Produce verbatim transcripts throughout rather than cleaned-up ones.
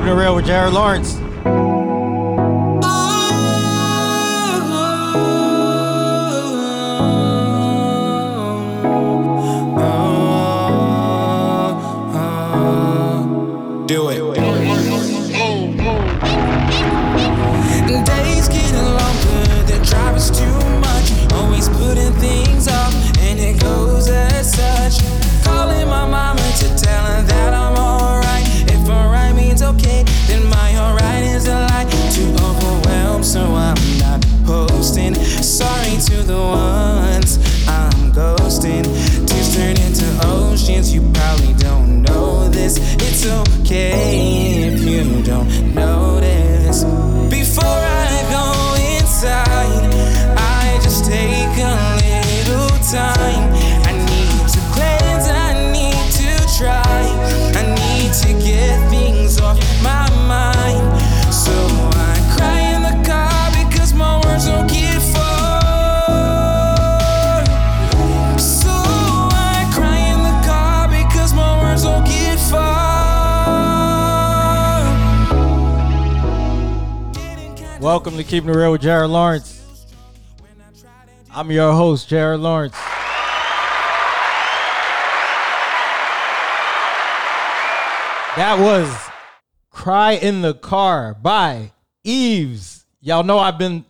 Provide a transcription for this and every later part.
Keeping It Real with Jared Lawrence. Welcome to Keeping It Real with Jared Lawrence. I'm your host, Jared Lawrence. That was Cry in the Car by Eves. Y'all know I've been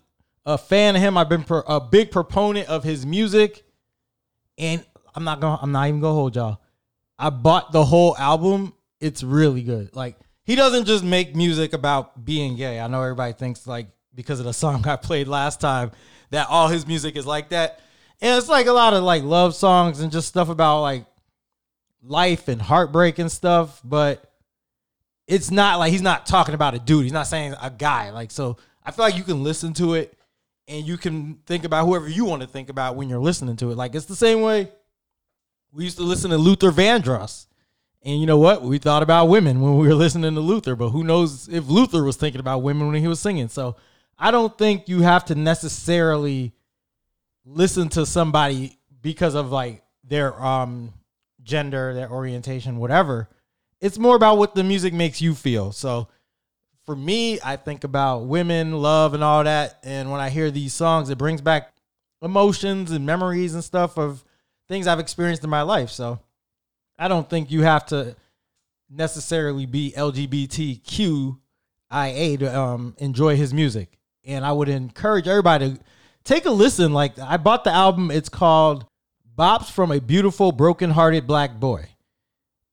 a fan of him. I've been pro- a big proponent of his music. And I'm not gonna, I'm not even gonna hold y'all. I bought the whole album. It's really good. Like, he doesn't just make music about being gay. I know everybody thinks, like, because of the song I played last time, that all his music is like that. And it's like a lot of like love songs and just stuff about like life and heartbreak and stuff. But it's not like he's not talking about a dude. He's not saying a guy. Like, so I feel like you can listen to it and you can think about whoever you want to think about when you're listening to it. Like, it's the same way we used to listen to Luther Vandross. And you know what? We thought about women when we were listening to Luther, but who knows if Luther was thinking about women when he was singing. So I don't think you have to necessarily listen to somebody because of like their um, gender, their orientation, whatever. It's more about what the music makes you feel. So for me, I think about women, love, and all that. And when I hear these songs, it brings back emotions and memories and stuff of things I've experienced in my life. So I don't think you have to necessarily be LGBTQIA to um, enjoy his music. And I would encourage everybody to take a listen. Like, I bought the album. It's called Bops from a Beautiful Broken-Hearted Black Boy.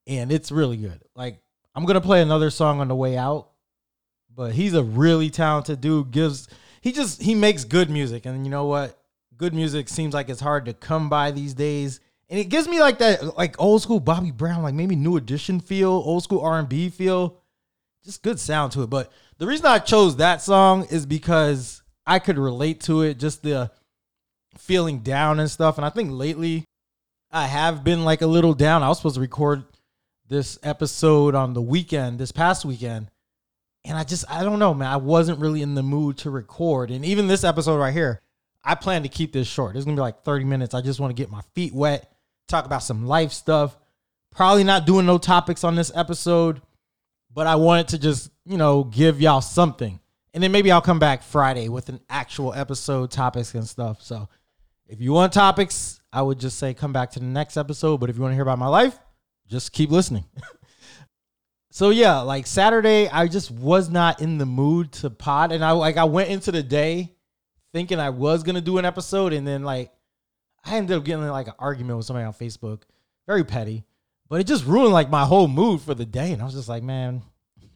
And it's really good. Like, I'm going to play another song on the way out, but he's a really talented dude. Gives, he just, he makes good music. And you know what? Good music seems like it's hard to come by these days. And it gives me like that, like old school Bobby Brown, like maybe New Edition feel, old school R and B feel, just good sound to it. But the reason I chose that song is because I could relate to it, just the feeling down and stuff. And I think lately I have been like a little down. I was supposed to record this episode on the weekend, this past weekend. And I just, I don't know, man, I wasn't really in the mood to record. And even this episode right here, I plan to keep this short. It's going to be like thirty minutes. I just want to get my feet wet. Talk about some life stuff. Probably not doing no topics on this episode, but I wanted to just, you know, give y'all something. And then maybe I'll come back Friday with an actual episode, topics and stuff. So if you want topics, I would just say come back to the next episode. But if you want to hear about my life, just keep listening. So yeah, like Saturday, I just was not in the mood to pod. And I like I went into the day thinking I was going to do an episode. And then like, I ended up getting in like an argument with somebody on Facebook, very petty, but it just ruined like my whole mood for the day. And I was just like, man,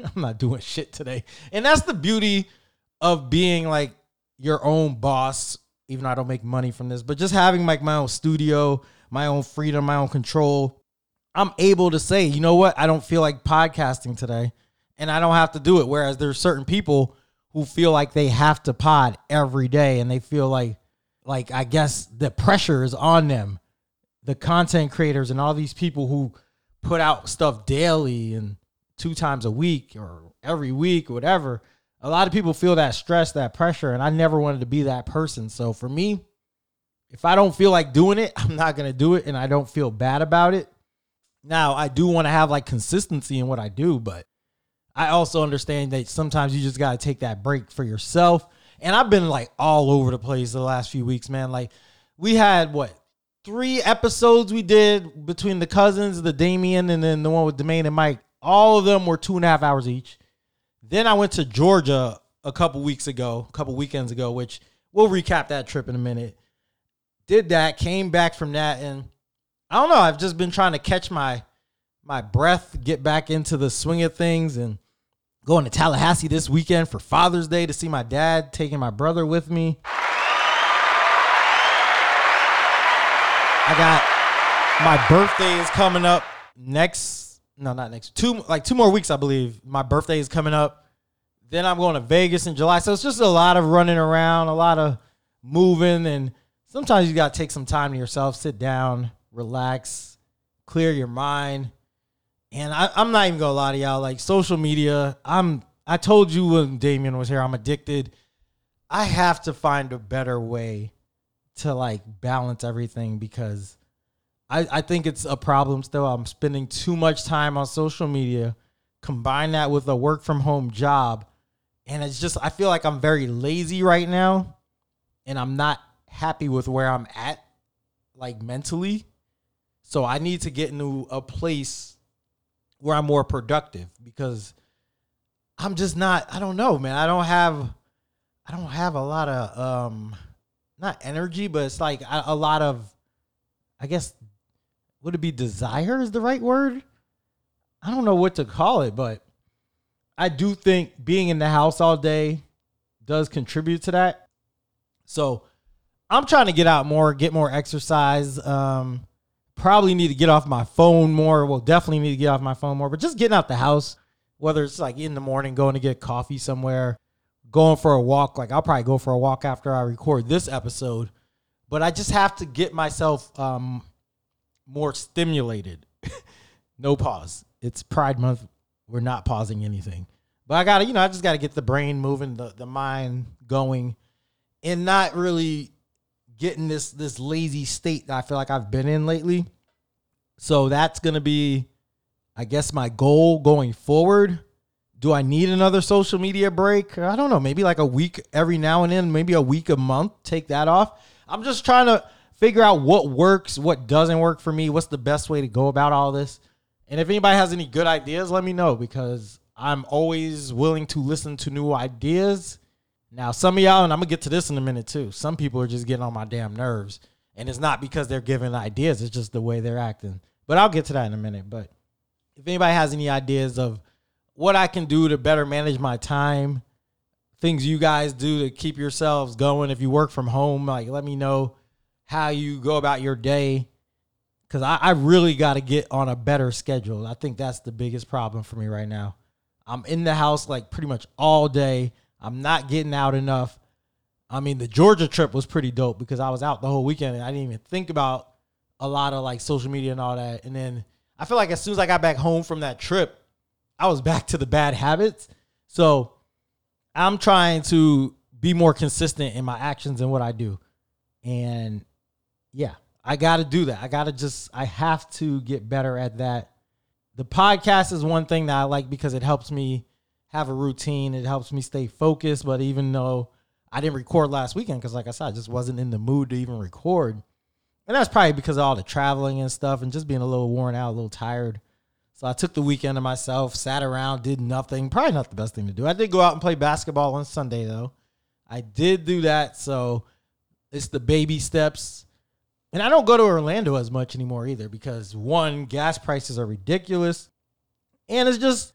I'm not doing shit today. And that's the beauty of being like your own boss, even though I don't make money from this, but just having like my own studio, my own freedom, my own control. I'm able to say, you know what? I don't feel like podcasting today and I don't have to do it. Whereas there's certain people who feel like they have to pod every day and they feel like, Like, I guess the pressure is on them, the content creators and all these people who put out stuff daily and two times a week or every week, or whatever. A lot of people feel that stress, that pressure, and I never wanted to be that person. So for me, if I don't feel like doing it, I'm not going to do it, and I don't feel bad about it. Now, I do want to have, like, consistency in what I do, but I also understand that sometimes you just got to take that break for yourself. And I've been like all over the place the last few weeks, man. Like we had what? Three episodes we did between the cousins, the Damien, and then the one with Demaine and Mike. All of them were two and a half hours each. Then I went to Georgia a couple weeks ago, a couple weekends ago, which we'll recap that trip in a minute. Did that, came back from that, and I don't know. I've just been trying to catch my my breath, get back into the swing of things, and going to Tallahassee this weekend for Father's Day to see my dad, taking my brother with me. I got my birthday is coming up next, no, not next, two, like two more weeks, I believe. My birthday is coming up. Then I'm going to Vegas in July. So it's just a lot of running around, a lot of moving. And sometimes you got to take some time to yourself, sit down, relax, clear your mind. And I, I'm not even going to lie to y'all, like social media, I'm, I told you when Damien was here, I'm addicted. I have to find a better way to like balance everything because I, I think it's a problem still. I'm spending too much time on social media. Combine that with a work from home job. And it's just, I feel like I'm very lazy right now and I'm not happy with where I'm at, like mentally. So I need to get into a place where I'm more productive because I'm just not, I don't know, man. I don't have, I don't have a lot of, um, not energy, but it's like a, a lot of, I guess, would it be desire is the right word? I don't know what to call it, but I do think being in the house all day does contribute to that. So I'm trying to get out more, get more exercise. Um, probably need to get off my phone more. Well, definitely need to get off my phone more, but just getting out the house, whether it's like in the morning, going to get coffee somewhere, going for a walk. Like I'll probably go for a walk after I record this episode, but I just have to get myself um, more stimulated. No pause. It's Pride Month. We're not pausing anything, but I gotta, you know, I just gotta get the brain moving, the, the mind going and not really getting this, this lazy state that I feel like I've been in lately. So that's going to be, I guess, my goal going forward. Do I need another social media break? I don't know. Maybe like a week every now and then, maybe a week a month, take that off. I'm just trying to figure out what works, what doesn't work for me. What's the best way to go about all this? And if anybody has any good ideas, let me know because I'm always willing to listen to new ideas. Now, some of y'all, and I'm going to get to this in a minute too. Some people are just getting on my damn nerves and it's not because they're giving ideas. It's just the way they're acting, but I'll get to that in a minute. But if anybody has any ideas of what I can do to better manage my time, things you guys do to keep yourselves going. If you work from home, like let me know how you go about your day because I, I really got to get on a better schedule. I think that's the biggest problem for me right now. I'm in the house like pretty much all day. I'm not getting out enough. I mean, the Georgia trip was pretty dope because I was out the whole weekend and I didn't even think about a lot of like social media and all that. And then I feel like as soon as I got back home from that trip, I was back to the bad habits. So I'm trying to be more consistent in my actions and what I do. And yeah, I got to do that. I got to just, I have to get better at that. The podcast is one thing that I like because it helps me have a routine. It helps me stay focused. But even though I didn't record last weekend, because like I said, I just wasn't in the mood to even record. And that's probably because of all the traveling and stuff and just being a little worn out, a little tired. So I took the weekend to myself, sat around, did nothing. Probably not the best thing to do. I did go out and play basketball on Sunday, though. I did do that. So it's the baby steps. And I don't go to Orlando as much anymore either because, one, gas prices are ridiculous. And it's just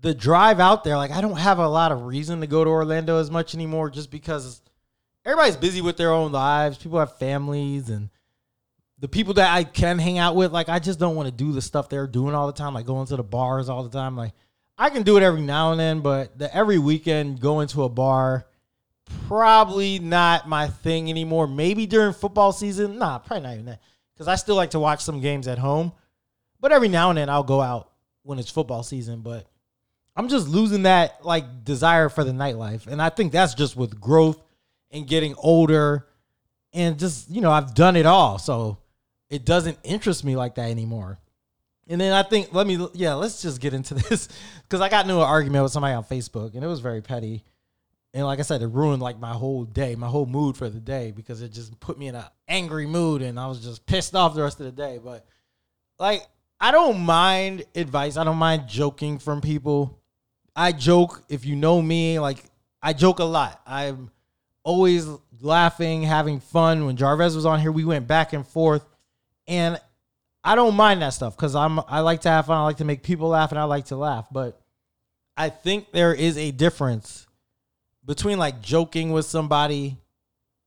the drive out there. Like, I don't have a lot of reason to go to Orlando as much anymore just because everybody's busy with their own lives. People have families and the people that I can hang out with, like, I just don't want to do the stuff they're doing all the time, like going to the bars all the time. Like, I can do it every now and then, but the, every weekend going to a bar, probably not my thing anymore. Maybe during football season. Nah, probably not even that because I still like to watch some games at home. But every now and then I'll go out when it's football season. But I'm just losing that, like, desire for the nightlife. And I think that's just with growth and getting older and just, you know, I've done it all. So it doesn't interest me like that anymore. And then I think, let me, yeah, let's just get into this. Because I got into an argument with somebody on Facebook, and it was very petty. And like I said, it ruined like my whole day, my whole mood for the day, because it just put me in an angry mood, and I was just pissed off the rest of the day. But like, I don't mind advice. I don't mind joking from people. I joke, if you know me, like, I joke a lot. I'm always laughing, having fun. When Jarvez was on here, we went back and forth, and I don't mind that stuff because I'm I like to have fun. I like to make people laugh, and I like to laugh. But I think there is a difference between like joking with somebody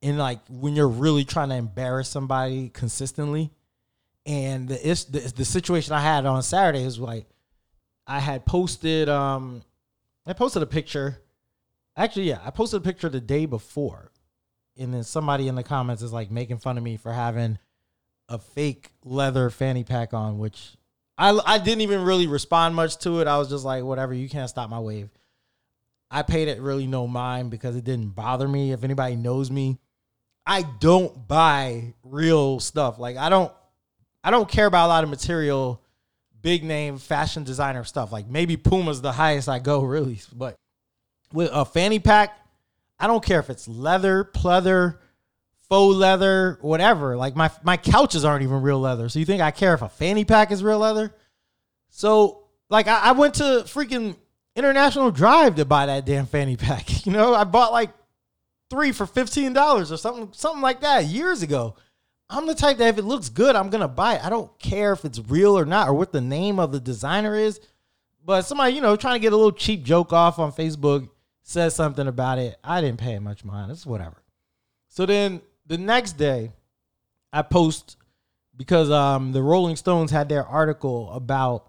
and like when you're really trying to embarrass somebody consistently. And the ish, the, the situation I had on Saturday is like I had posted um I posted a picture. Actually, yeah, I posted a picture the day before, and then somebody in the comments is like making fun of me for having a fake leather fanny pack on, which I, I didn't even really respond much to it. I was just like, whatever, you can't stop my wave. I paid it really no mind because it didn't bother me. If anybody knows me, I don't buy real stuff. Like I don't, I don't care about a lot of material, big name fashion designer stuff. Like maybe Puma's the highest I go really, but with a fanny pack, I don't care if it's leather, pleather, faux leather, whatever. Like my my couches aren't even real leather. So you think I care if a fanny pack is real leather? So like I, I went to freaking International Drive to buy that damn fanny pack. You know, I bought like three for fifteen dollars or something, something like that years ago. I'm the type that if it looks good, I'm gonna buy it. I don't care if it's real or not or what the name of the designer is. But somebody, you know, trying to get a little cheap joke off on Facebook says something about it. I didn't pay much mind. It's whatever. So then the next day, I post because um, the Rolling Stones had their article about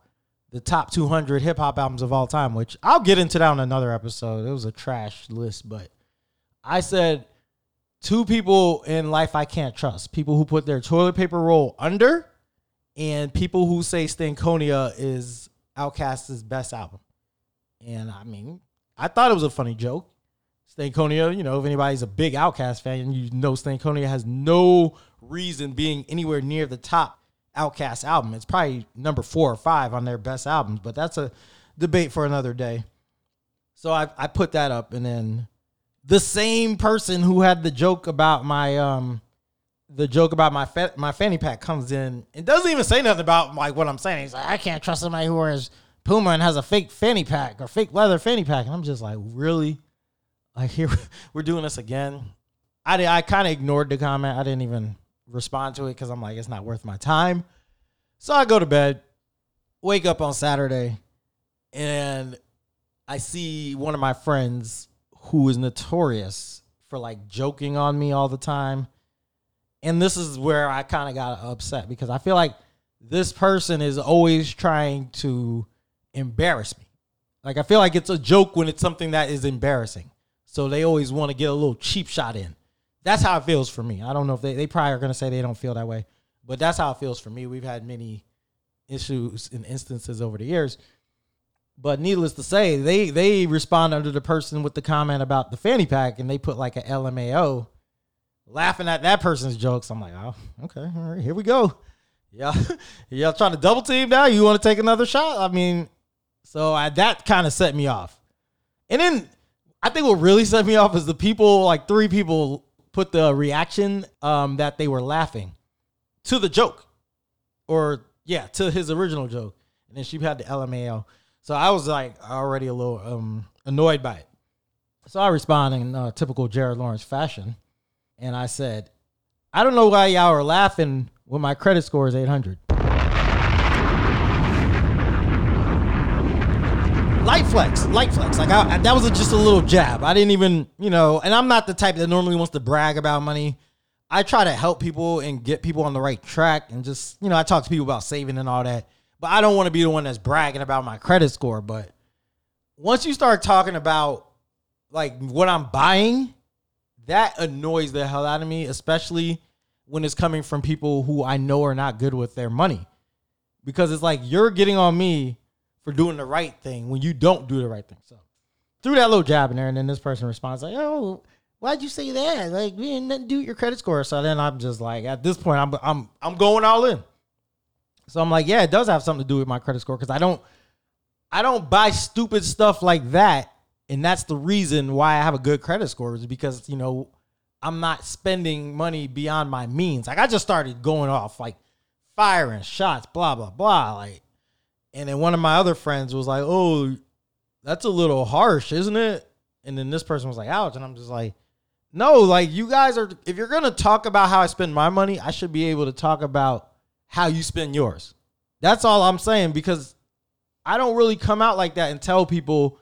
the top two hundred hip-hop albums of all time, which I'll get into that on another episode. It was a trash list, but I said two people in life I can't trust, people who put their toilet paper roll under and people who say Stankonia is Outkast's best album. And, I mean, I thought it was a funny joke. Stankonia, you know, if anybody's a big Outkast fan, you know Stankonia has no reason being anywhere near the top Outkast album. It's probably number four or five on their best albums, but that's a debate for another day. So I, I put that up, and then the same person who had the joke about my um, the joke about my fa- my fanny pack comes in and doesn't even say nothing about like what I'm saying. He's like, I can't trust somebody who wears Puma and has a fake fanny pack or fake leather fanny pack, and I'm just like, really? Like, here we're doing this again. I did, I kind of ignored the comment. I didn't even respond to it because I'm like, it's not worth my time. So I go to bed, wake up on Saturday, and I see one of my friends who is notorious for like joking on me all the time. And this is where I kind of got upset because I feel like this person is always trying to embarrass me. Like, I feel like it's a joke when it's something that is embarrassing. So they always want to get a little cheap shot in. That's how it feels for me. I don't know if they, they probably are going to say they don't feel that way, but that's how it feels for me. We've had many issues and instances over the years, but needless to say, they, they respond under the person with the comment about the fanny pack, and they put like a L M A O laughing at that person's jokes. I'm like, oh, okay. All right, here we go. Yeah. Y'all trying to double team now. You want to take another shot? I mean, so I, that kind of set me off. And then I think what really set me off is the people, like three people put the reaction um, that they were laughing to the joke or, yeah, to his original joke. And then she had the L M A O. So I was like already a little um, annoyed by it. So I responded in uh, typical Jared Lawrence fashion. And I said, I don't know why y'all are laughing when my credit score is eight hundred. Light flex, light flex. Like I, I, that was a, just a little jab. I didn't even, you know, and I'm not the type that normally wants to brag about money. I try to help people and get people on the right track and just, you know, I talk to people about saving and all that, but I don't want to be the one that's bragging about my credit score. But once you start talking about like what I'm buying, that annoys the hell out of me, especially when it's coming from people who I know are not good with their money, because it's like you're getting on me for doing the right thing when you don't do the right thing. So threw that little jab in there, and then this person responds like, oh, why'd you say that? Like, we didn't do your credit score. So then I'm just like, at this point, I'm I'm I'm going all in. So I'm like, yeah, it does have something to do with my credit score because I don't, I don't buy stupid stuff like that. And that's the reason why I have a good credit score is because, you know, I'm not spending money beyond my means. Like I just started going off like firing shots, blah, blah, blah. Like, and then one of my other friends was like, oh, that's a little harsh, isn't it? And then this person was like, ouch. And I'm just like, no, like you guys are, if you're going to talk about how I spend my money, I should be able to talk about how you spend yours. That's all I'm saying, because I don't really come out like that and tell people,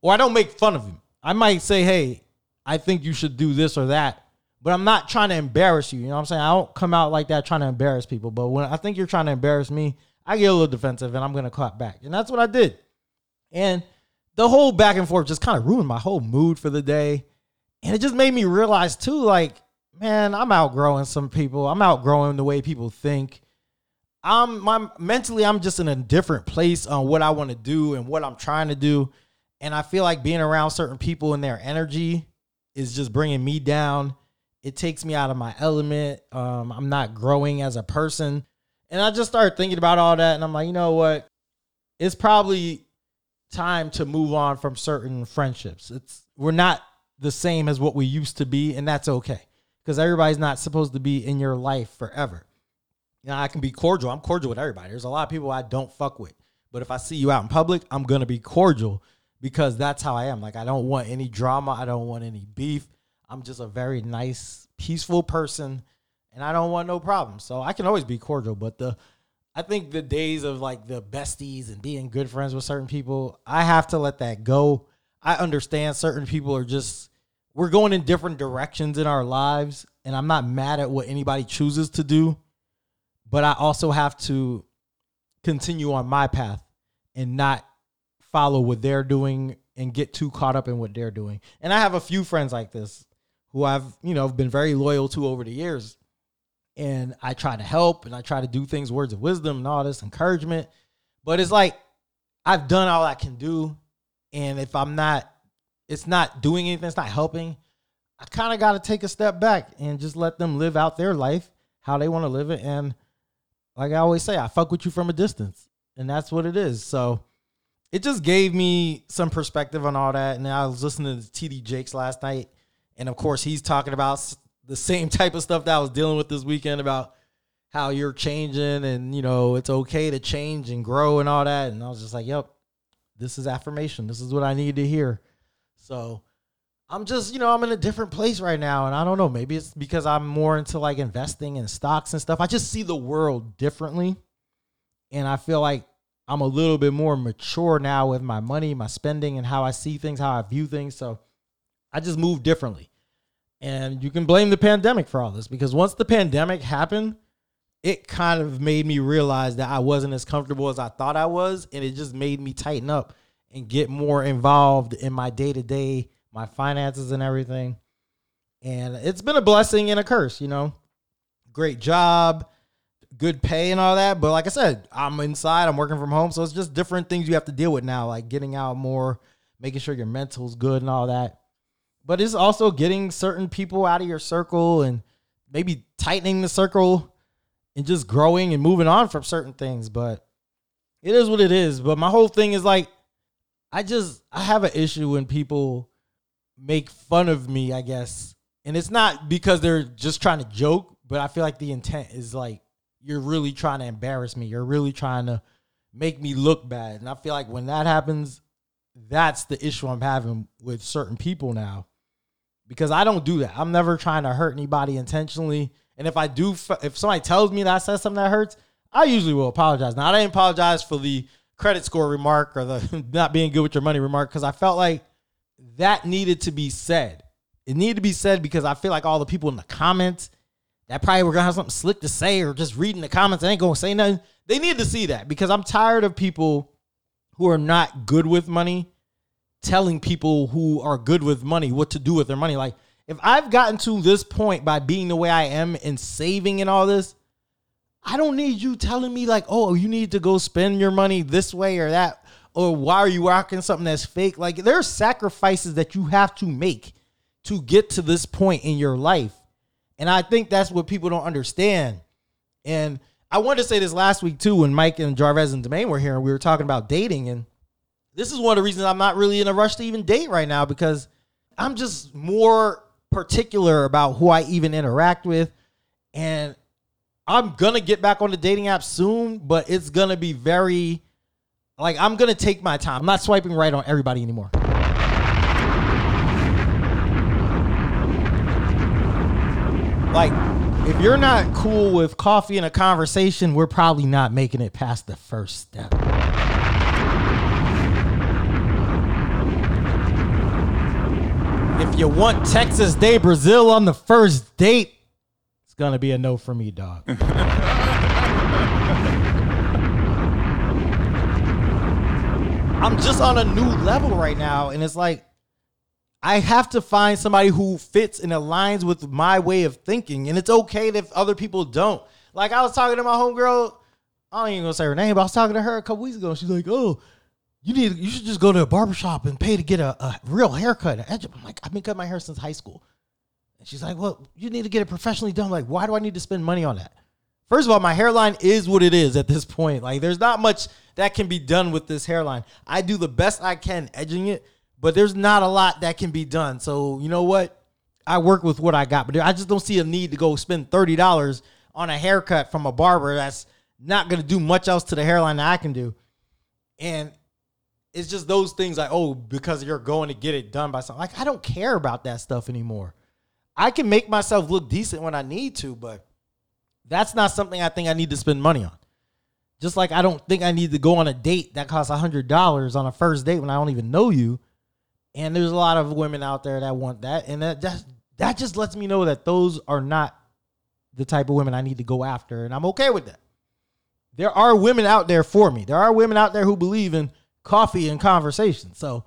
or I don't make fun of them. I might say, hey, I think you should do this or that, but I'm not trying to embarrass you. You know what I'm saying? I don't come out like that trying to embarrass people, but when I think you're trying to embarrass me, I get a little defensive and I'm going to clap back. And that's what I did. And the whole back and forth just kind of ruined my whole mood for the day. And it just made me realize too, like, man, I'm outgrowing some people. I'm outgrowing the way people think. I'm my mentally, I'm just in a different place on what I want to do and what I'm trying to do. And I feel like being around certain people and their energy is just bringing me down. It takes me out of my element. Um, I'm not growing as a person. And I just started thinking about all that. And I'm like, you know what? It's probably time to move on from certain friendships. It's we're not the same as what we used to be. And that's okay. Because everybody's not supposed to be in your life forever. Now, I can be cordial. I'm cordial with everybody. There's a lot of people I don't fuck with. But if I see you out in public, I'm going to be cordial because that's how I am. Like, I don't want any drama. I don't want any beef. I'm just a very nice, peaceful person, and I don't want no problems. So I can always be cordial. But the I think the days of, like, the besties and being good friends with certain people, I have to let that go. I understand certain people are just – we're going in different directions in our lives, and I'm not mad at what anybody chooses to do. But I also have to continue on my path and not follow what they're doing and get too caught up in what they're doing. And I have a few friends like this who I've, you know, been very loyal to over the years. And I try to help and I try to do things, words of wisdom and all this encouragement. But it's like, I've done all I can do. And if I'm not, it's not doing anything, it's not helping, I kind of got to take a step back and just let them live out their life, how they want to live it. And like I always say, I fuck with you from a distance, and that's what it is. So it just gave me some perspective on all that. And I was listening to T D Jakes last night, and of course he's talking about the same type of stuff that I was dealing with this weekend about how you're changing and, you know, it's okay to change and grow and all that. And I was just like, yep, this is affirmation. This is what I need to hear. So I'm just, you know, I'm in a different place right now. And I don't know, maybe it's because I'm more into like investing in stocks and stuff. I just see the world differently. And I feel like I'm a little bit more mature now with my money, my spending, and how I see things, how I view things. So I just move differently. And you can blame the pandemic for all this, because once the pandemic happened, it kind of made me realize that I wasn't as comfortable as I thought I was. And it just made me tighten up and get more involved in my day-to-day, my finances and everything. And it's been a blessing and a curse, you know. Great job, good pay and all that. But like I said, I'm inside, I'm working from home. So it's just different things you have to deal with now, like getting out more, making sure your mental's good and all that. But it's also getting certain people out of your circle and maybe tightening the circle and just growing and moving on from certain things. But it is what it is. But my whole thing is like, I just, I have an issue when people make fun of me, I guess. And it's not because they're just trying to joke, but I feel like the intent is like, you're really trying to embarrass me. You're really trying to make me look bad. And I feel like when that happens, that's the issue I'm having with certain people now, because I don't do that. I'm never trying to hurt anybody intentionally. And if I do, if somebody tells me that I said something that hurts, I usually will apologize. Now, I didn't apologize for the credit score remark or the not being good with your money remark, because I felt like that needed to be said. It needed to be said because I feel like all the people in the comments that probably were going to have something slick to say or just reading the comments, they ain't going to say nothing. They need to see that, because I'm tired of people who are not good with money telling people who are good with money what to do with their money. Like, if I've gotten to this point by being the way I am and saving and all this, I don't need you telling me like, oh, you need to go spend your money this way or that. Or why are you rocking something that's fake? Like, there are sacrifices that you have to make to get to this point in your life. And I think that's what people don't understand. And I wanted to say this last week too when Mike and Jarvez and Domain were here and we were talking about dating, and this is one of the reasons I'm not really in a rush to even date right now, because I'm just more particular about who I even interact with. And I'm going to get back on the dating app soon, but it's going to be very, like, I'm going to take my time. I'm not swiping right on everybody anymore. Like, if you're not cool with coffee and a conversation, we're probably not making it past the first step. If you want Texas Day Brazil on the first date, it's going to be a no for me, dog. I'm just on a new level right now, and it's like I have to find somebody who fits and aligns with my way of thinking, and it's okay if other people don't. Like, I was talking to my homegirl, I don't even gonna say her name, but I was talking to her a couple weeks ago, and she's like, oh, You need. You should just go to a barbershop and pay to get a, a real haircut. I'm like, I've been cutting my hair since high school. And she's like, well, you need to get it professionally done. I'm like, why do I need to spend money on that? First of all, my hairline is what it is at this point. Like, there's not much that can be done with this hairline. I do the best I can edging it, but there's not a lot that can be done. So, you know what? I work with what I got, but I just don't see a need to go spend thirty dollars on a haircut from a barber that's not going to do much else to the hairline that I can do. And it's just those things like, oh, because you're going to get it done by something. Like, I don't care about that stuff anymore. I can make myself look decent when I need to, but that's not something I think I need to spend money on. Just like I don't think I need to go on a date that costs one hundred dollars on a first date when I don't even know you. And there's a lot of women out there that want that. And that that, that just lets me know that those are not the type of women I need to go after. And I'm okay with that. There are women out there for me. There are women out there who believe in coffee and conversation. So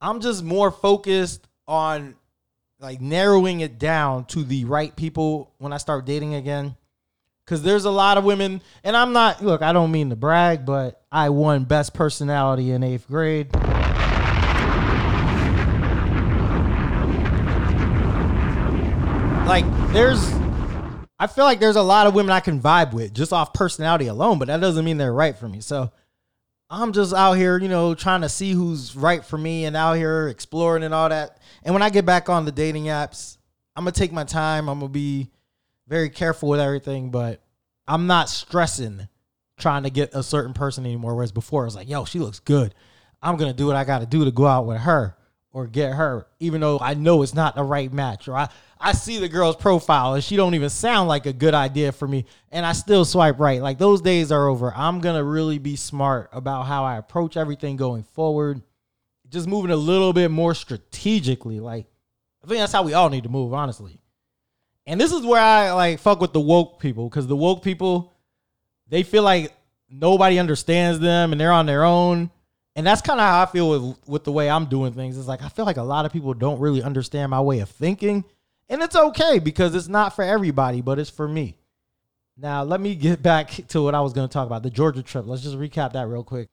I'm just more focused on like narrowing it down to the right people when I start dating again. Cause there's a lot of women, and I'm not, look, I don't mean to brag, but I won best personality in eighth grade. Like there's, I feel like there's a lot of women I can vibe with just off personality alone, but that doesn't mean they're right for me. So I'm just out here, you know, trying to see who's right for me and out here exploring and all that. And when I get back on the dating apps, I'm going to take my time. I'm going to be very careful with everything, but I'm not stressing trying to get a certain person anymore. Whereas before, I was like, yo, she looks good. I'm going to do what I got to do to go out with her or get her, even though I know it's not the right match. Or I, I see the girl's profile and she don't even sound like a good idea for me, and I still swipe right. Like, those days are over. I'm going to really be smart about how I approach everything going forward. Just moving a little bit more strategically. Like, I think that's how we all need to move, honestly. And this is where I, like, fuck with the woke people, because the woke people, they feel like nobody understands them and they're on their own. And that's kind of how I feel with, with the way I'm doing things. It's like, I feel like a lot of people don't really understand my way of thinking. And it's okay, because it's not for everybody, but it's for me. Now, let me get back to what I was going to talk about, the Georgia trip. Let's just recap that real quick,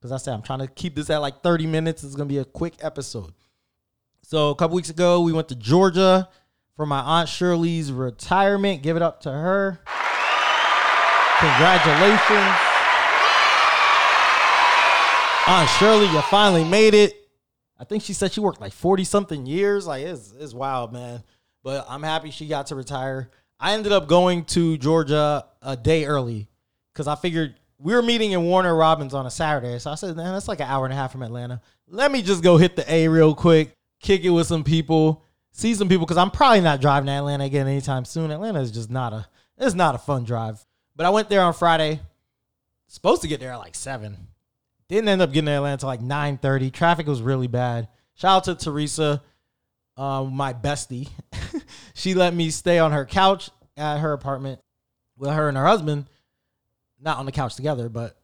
because I said I'm trying to keep this at like thirty minutes. It's going to be a quick episode. So a couple weeks ago, we went to Georgia for my Aunt Shirley's retirement. Give it up to her. Congratulations. Aunt Shirley, you finally made it. I think she said she worked like forty something years. Like, it's, it's wild, man. But I'm happy she got to retire. I ended up going to Georgia a day early because I figured we were meeting in Warner Robins on a Saturday. So I said, man, that's like an hour and a half from Atlanta. Let me just go hit the A real quick, kick it with some people, see some people, because I'm probably not driving to Atlanta again anytime soon. Atlanta is just not a, it's not a fun drive. But I went there on Friday. Supposed to get there at like seven. Didn't end up getting to Atlanta until like nine thirty. Traffic was really bad. Shout out to Teresa, uh, my bestie. She let me stay on her couch at her apartment with her and her husband. Not on the couch together, but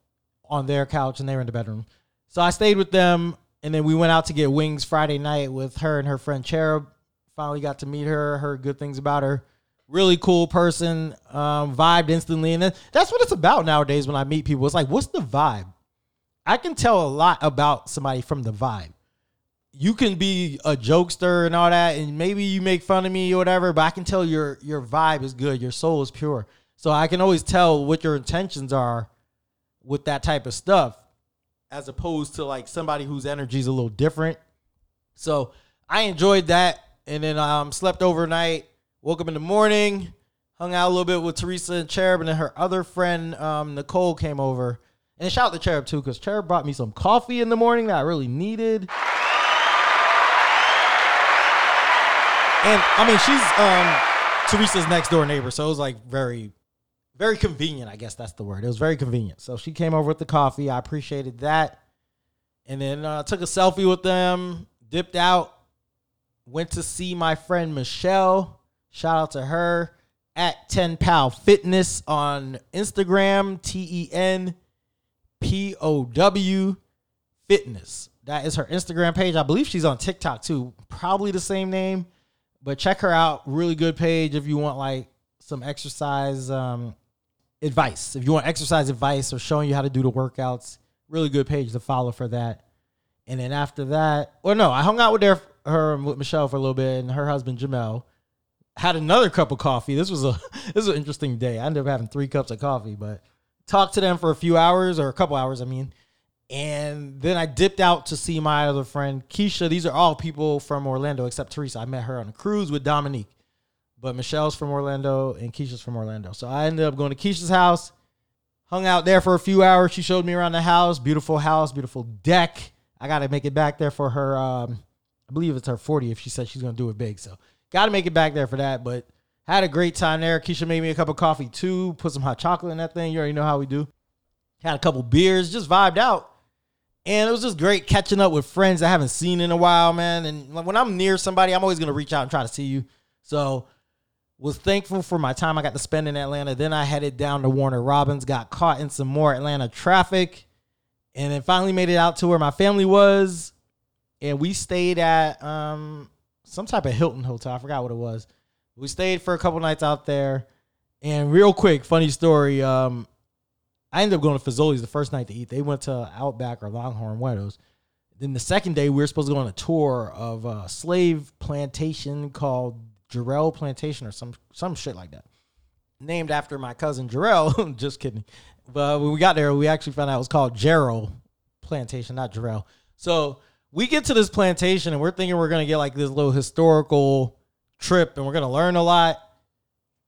on their couch, and they were in the bedroom. So I stayed with them, and then we went out to get wings Friday night with her and her friend Cherub. Finally got to meet her, heard good things about her. Really cool person, um, vibed instantly. And that's what it's about nowadays when I meet people. It's like, what's the vibe? I can tell a lot about somebody from the vibe. You can be a jokester and all that, and maybe you make fun of me or whatever, but I can tell your your vibe is good. Your soul is pure. So I can always tell what your intentions are with that type of stuff, as opposed to like somebody whose energy is a little different. So I enjoyed that. And then um, slept overnight, woke up in the morning, hung out a little bit with Teresa and Cherub, and then her other friend, um, Nicole, came over. And shout out to Cherub, too, because Cherub brought me some coffee in the morning that I really needed. And, I mean, she's um, Teresa's next-door neighbor, so it was, like, very, very convenient, I guess that's the word. It was very convenient. So she came over with the coffee. I appreciated that. And then I uh, took a selfie with them, dipped out, went to see my friend Michelle. Shout out to her. At ten pow fitness on Instagram, T E N P O W fitness. That is her Instagram page. I believe she's on TikTok too. Probably the same name, but check her out. Really good page if you want like some exercise um, advice. If you want exercise advice or showing you how to do the workouts, really good page to follow for that. And then after that, or no, I hung out with their, her with Michelle for a little bit and her husband Jamel. Had another cup of coffee. This was a this was an interesting day. I ended up having three cups of coffee, but talked to them for a few hours or a couple hours, I mean. And then I dipped out to see my other friend, Keisha. These are all people from Orlando except Teresa. I met her on a cruise with Dominique. But Michelle's from Orlando and Keisha's from Orlando. So I ended up going to Keisha's house, hung out there for a few hours. She showed me around the house. Beautiful house, beautiful deck. I got to make it back there for her, um, I believe it's her fortieth. She said she's going to do it big, so. Got to make it back there for that, but had a great time there. Keisha made me a cup of coffee, too. Put some hot chocolate in that thing. You already know how we do. Had a couple beers, just vibed out. And it was just great catching up with friends I haven't seen in a while, man. And when I'm near somebody, I'm always going to reach out and try to see you. So was thankful for my time I got to spend in Atlanta. Then I headed down to Warner Robins, got caught in some more Atlanta traffic, and then finally made it out to where my family was. And we stayed at... um. some type of Hilton hotel. I forgot what it was. We stayed for a couple nights out there. And real quick, funny story. Um, I ended up going to Fazoli's the first night to eat. They went to Outback or Longhorn, one of those. Then the second day, we were supposed to go on a tour of a slave plantation called Jarrell Plantation or some some shit like that. Named after my cousin Jarrell. Just kidding. But when we got there, we actually found out it was called Jarrell Plantation, not Jarrell. So... we get to this plantation and we're thinking we're going to get like this little historical trip and we're going to learn a lot.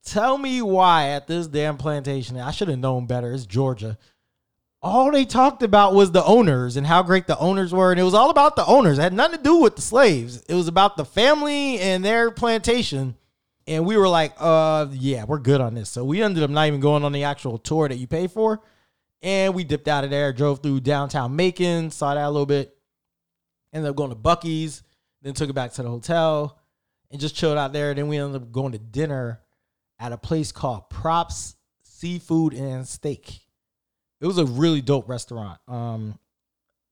Tell me why at this damn plantation, I should have known better. It's Georgia. All they talked about was the owners and how great the owners were. And it was all about the owners. It had nothing to do with the slaves. It was about the family and their plantation. And we were like, uh, yeah, we're good on this. So we ended up not even going on the actual tour that you pay for. And we dipped out of there, drove through downtown Macon, saw that a little bit. Ended up going to Bucky's, then took it back to the hotel and just chilled out there. Then we ended up going to dinner at a place called Props Seafood and Steak. It was a really dope restaurant. Um,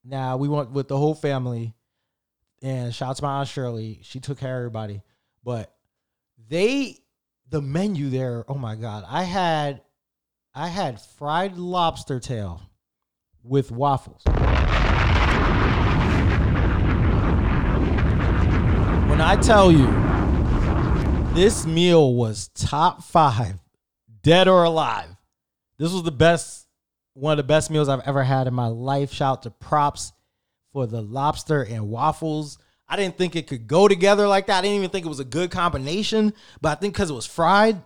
now, we went with the whole family, and shout out to my Aunt Shirley. She took care of everybody. But they, the menu there, oh, my God. I had, I had fried lobster tail with waffles. When I tell you, this meal was top five, dead or alive. This was the best, one of the best meals I've ever had in my life. Shout out to Props for the lobster and waffles. I didn't think it could go together like that. I didn't even think it was a good combination, but I think because it was fried,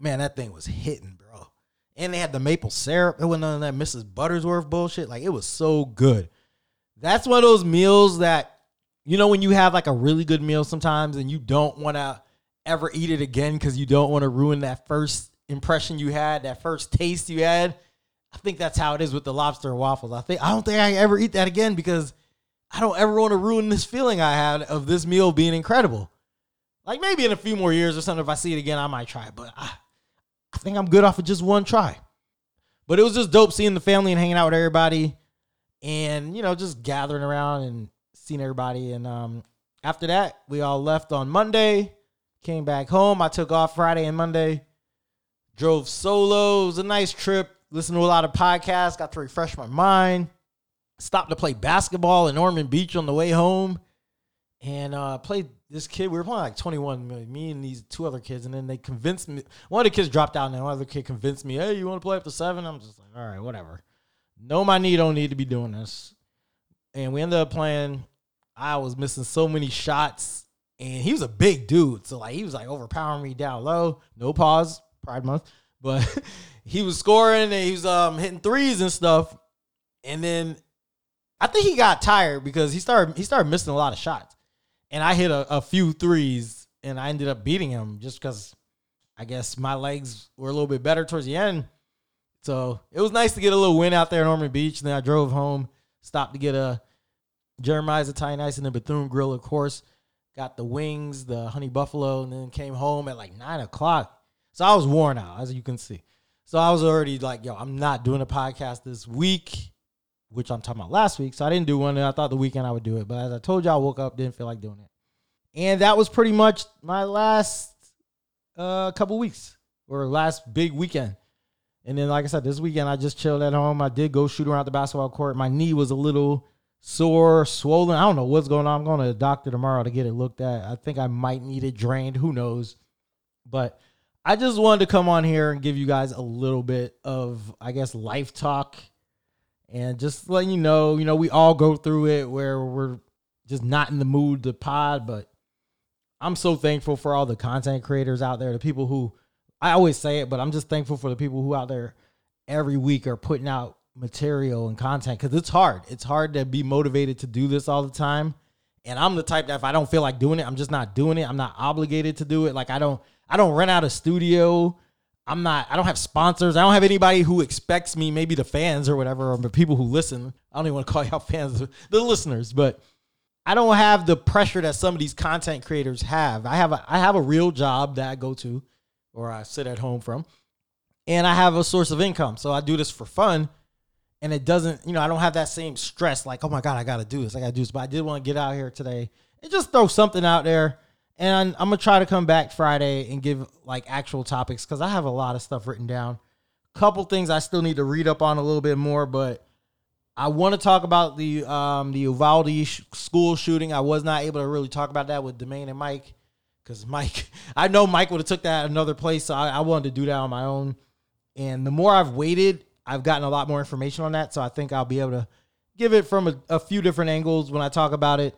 man, that thing was hitting, bro. And they had the maple syrup. It wasn't none of that Missus Buttersworth bullshit. Like, it was so good. That's one of those meals that, you know, when you have like a really good meal sometimes and you don't want to ever eat it again because you don't want to ruin that first impression you had, that first taste you had. I think that's how it is with the lobster and waffles. I think I don't think I ever eat that again because I don't ever want to ruin this feeling I had of this meal being incredible. Like maybe in a few more years or something, if I see it again, I might try it. But I, I think I'm good off of just one try. But it was just dope seeing the family and hanging out with everybody and, you know, just gathering around and seen everybody. And um, after that, we all left on Monday, came back home. I took off Friday and Monday, drove solo. It was a nice trip. Listened to a lot of podcasts, got to refresh my mind. Stopped to play basketball in Norman Beach on the way home. And uh, played this kid. We were playing like twenty-one, me and these two other kids. And then they convinced me. One of the kids dropped out, and then one other kid convinced me, hey, you want to play up to seven? I'm just like, all right, whatever. No, my knee don't need to be doing this. And we ended up playing. I was missing so many shots. And he was a big dude. So, like, he was, like, overpowering me down low. No pause. Pride month. But he was scoring, and he was um, hitting threes and stuff. And then I think he got tired because he started he started missing a lot of shots. And I hit a, a few threes, and I ended up beating him just because I guess my legs were a little bit better towards the end. So it was nice to get a little win out there in Norman Beach. And then I drove home, stopped to get a Jeremiah's Italian Ice and the Bethune Grill, of course. Got the wings, the honey buffalo, and then came home at like nine o'clock. So I was worn out, as you can see. So I was already like, yo, I'm not doing a podcast this week, which I'm talking about last week. So I didn't do one, and I thought the weekend I would do it. But as I told you, I woke up, didn't feel like doing it. And that was pretty much my last uh, couple weeks or last big weekend. And then, like I said, this weekend I just chilled at home. I did go shoot around the basketball court. My knee was a little sore, swollen. I don't know what's going on. I'm going to the doctor tomorrow to get it looked at. I think I might need it drained. Who knows? But I just wanted to come on here and give you guys a little bit of, I guess, life talk. And just letting you know, you know, we all go through it where we're just not in the mood to pod. But I'm so thankful for all the content creators out there, the people who, I always say it, but I'm just thankful for the people who out there every week are putting out material and content. Because it's hard. It's hard to be motivated to do this all the time. And I'm the type that if I don't feel like doing it, I'm just not doing it. I'm not obligated to do it. Like I don't, I don't rent out a studio. I'm not, I don't have sponsors. I don't have anybody who expects me, maybe the fans or whatever, or the people who listen. I don't even want to call y'all fans, the listeners, but I don't have the pressure that some of these content creators have. I have a, I have a real job that I go to or I sit at home from, and I have a source of income. So I do this for fun, and it doesn't, you know, I don't have that same stress. Like, oh my God, I got to do this. I got to do this. But I did want to get out here today and just throw something out there. And I'm going to try to come back Friday and give like actual topics because I have a lot of stuff written down. Couple things I still need to read up on a little bit more, but I want to talk about the um, the Uvalde sh- school shooting. I was not able to really talk about that with Domain and Mike because Mike, I know Mike would have took that another place, so I, I wanted to do that on my own. And the more I've waited, I've gotten a lot more information on that, so I think I'll be able to give it from a, a few different angles when I talk about it.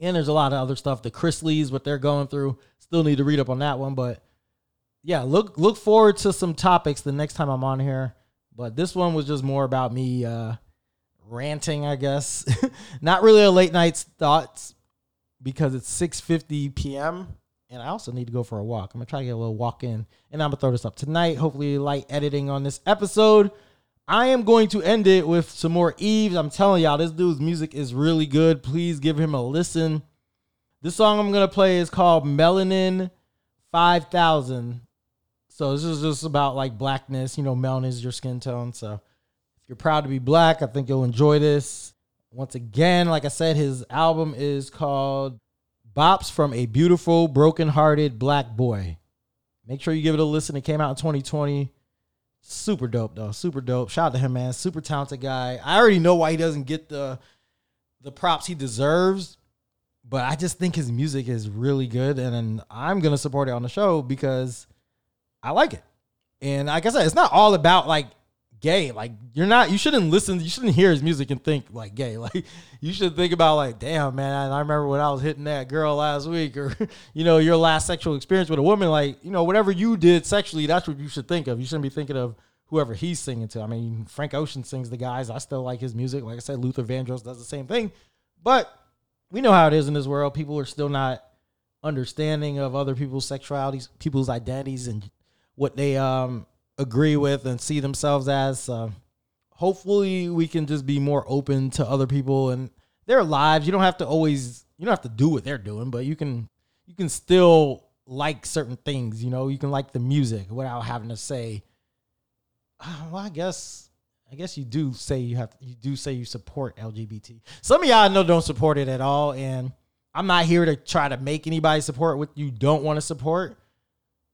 And there's a lot of other stuff. The Chrisleys, what they're going through. Still need to read up on that one. But, yeah, look look forward to some topics the next time I'm on here. But this one was just more about me uh, ranting, I guess. Not really a late night's thoughts because it's six fifty p.m. And I also need to go for a walk. I'm going to try to get a little walk in. And I'm going to throw this up tonight. Hopefully light editing on this episode. I am going to end it with some more Eves. I'm telling y'all, this dude's music is really good. Please give him a listen. This song I'm going to play is called Melanin five thousand. So this is just about like blackness. You know, melanin is your skin tone. So if you're proud to be black, I think you'll enjoy this. Once again, like I said, his album is called Bops from a Beautiful, Broken-Hearted Black Boy. Make sure you give it a listen. It came out in twenty twenty. Super dope, though. Super dope. Shout out to him, man. Super talented guy. I already know why he doesn't get the the props he deserves, but I just think his music is really good, and, and I'm going to support it on the show because I like it. And like I said, it's not all about, like, gay. Like, you're not, you shouldn't listen, you shouldn't hear his music and think, like, gay. Like, you should think about, like, damn, man, I remember when I was hitting that girl last week, or, you know, your last sexual experience with a woman. Like, you know, whatever you did sexually, that's what you should think of. You shouldn't be thinking of whoever he's singing to. I mean, Frank Ocean sings the guys. I still like his music. Like I said, Luther Vandross does the same thing. But we know how it is in this world. People are still not understanding of other people's sexualities, people's identities, and what they, um, agree with and see themselves as. Uh, hopefully we can just be more open to other people and their lives. You don't have to always, you don't have to do what they're doing, but you can, you can still like certain things, you know, you can like the music without having to say, oh, well, I guess, I guess you do say you have, you do say you support L G B T. Some of y'all I know don't support it at all. And I'm not here to try to make anybody support what you don't want to support.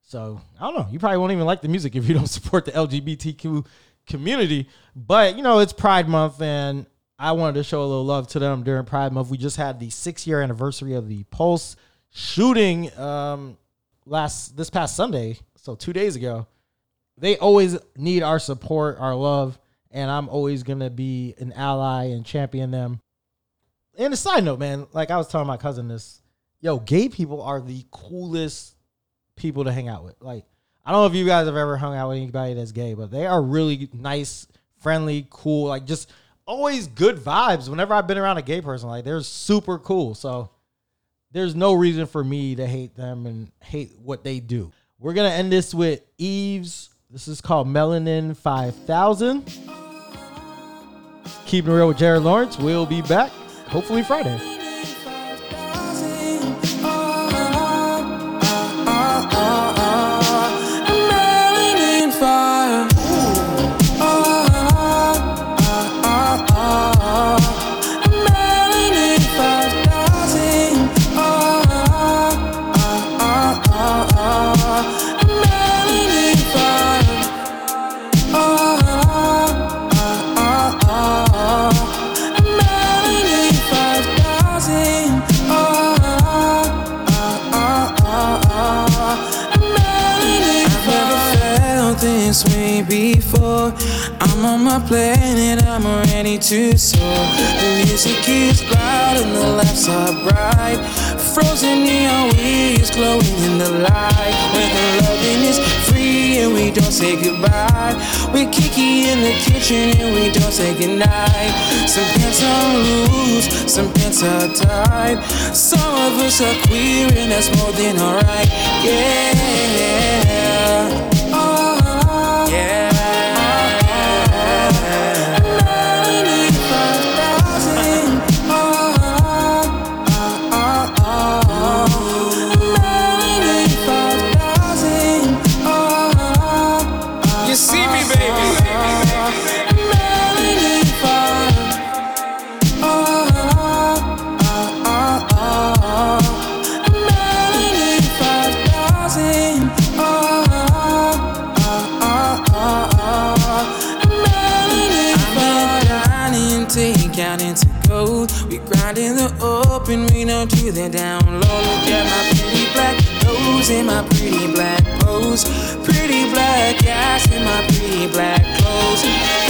So, I don't know. You probably won't even like the music if you don't support the L G B T Q community. But, you know, it's Pride Month, and I wanted to show a little love to them during Pride Month. We just had the six-year anniversary of the Pulse shooting um, last this past Sunday, so two days ago. They always need our support, our love, and I'm always going to be an ally and champion them. And a side note, man, like I was telling my cousin this, yo, gay people are the coolest people to hang out with. Like, I don't know if you guys have ever hung out with anybody that's gay, but they are really nice, friendly, cool, like just always good vibes. Whenever I've been around a gay person, like they're super cool. So there's no reason for me to hate them and hate what they do. We're going to end this with Eves. This is called Melanin five thousand. Keeping it real with Jared Lawrence. We'll be back hopefully Friday. I'm on my planet, I'm ready to soar. The music is loud and the laughs are bright. Frozen neon wheels glowing in the light. When the loving is free and we don't say goodbye. We're kiki in the kitchen and we don't say goodnight. Some pants are loose, some pants are tight. Some of us are queer and that's more than alright. Yeah, oh, yeah. To the down low, look at my pretty black nose and my pretty black pose, pretty black ass and my pretty black clothes,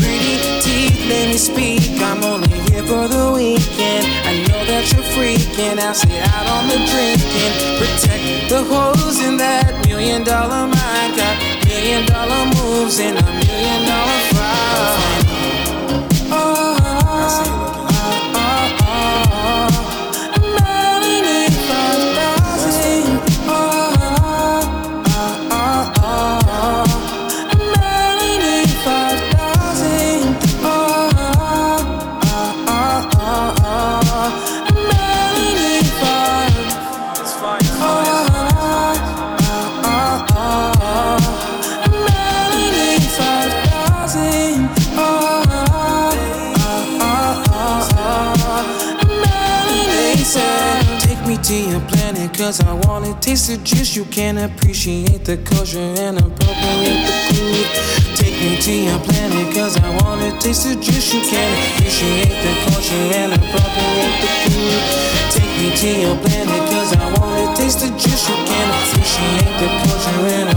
pretty teeth, let me speak. I'm only here for the weekend. I know that you're freaking. I'll stay out on the drinking, protect the hoes in that million dollar mind. Got million dollar moves and a million dollar fly. Oh, I see. Cause I wanna taste the juice, you can appreciate the culture and appropriate the food. Take me to your planet, cause I wanna taste the juice, you can appreciate the culture and appropriate the food. Take me to your planet, cause I wanna taste the juice, you can appreciate the culture and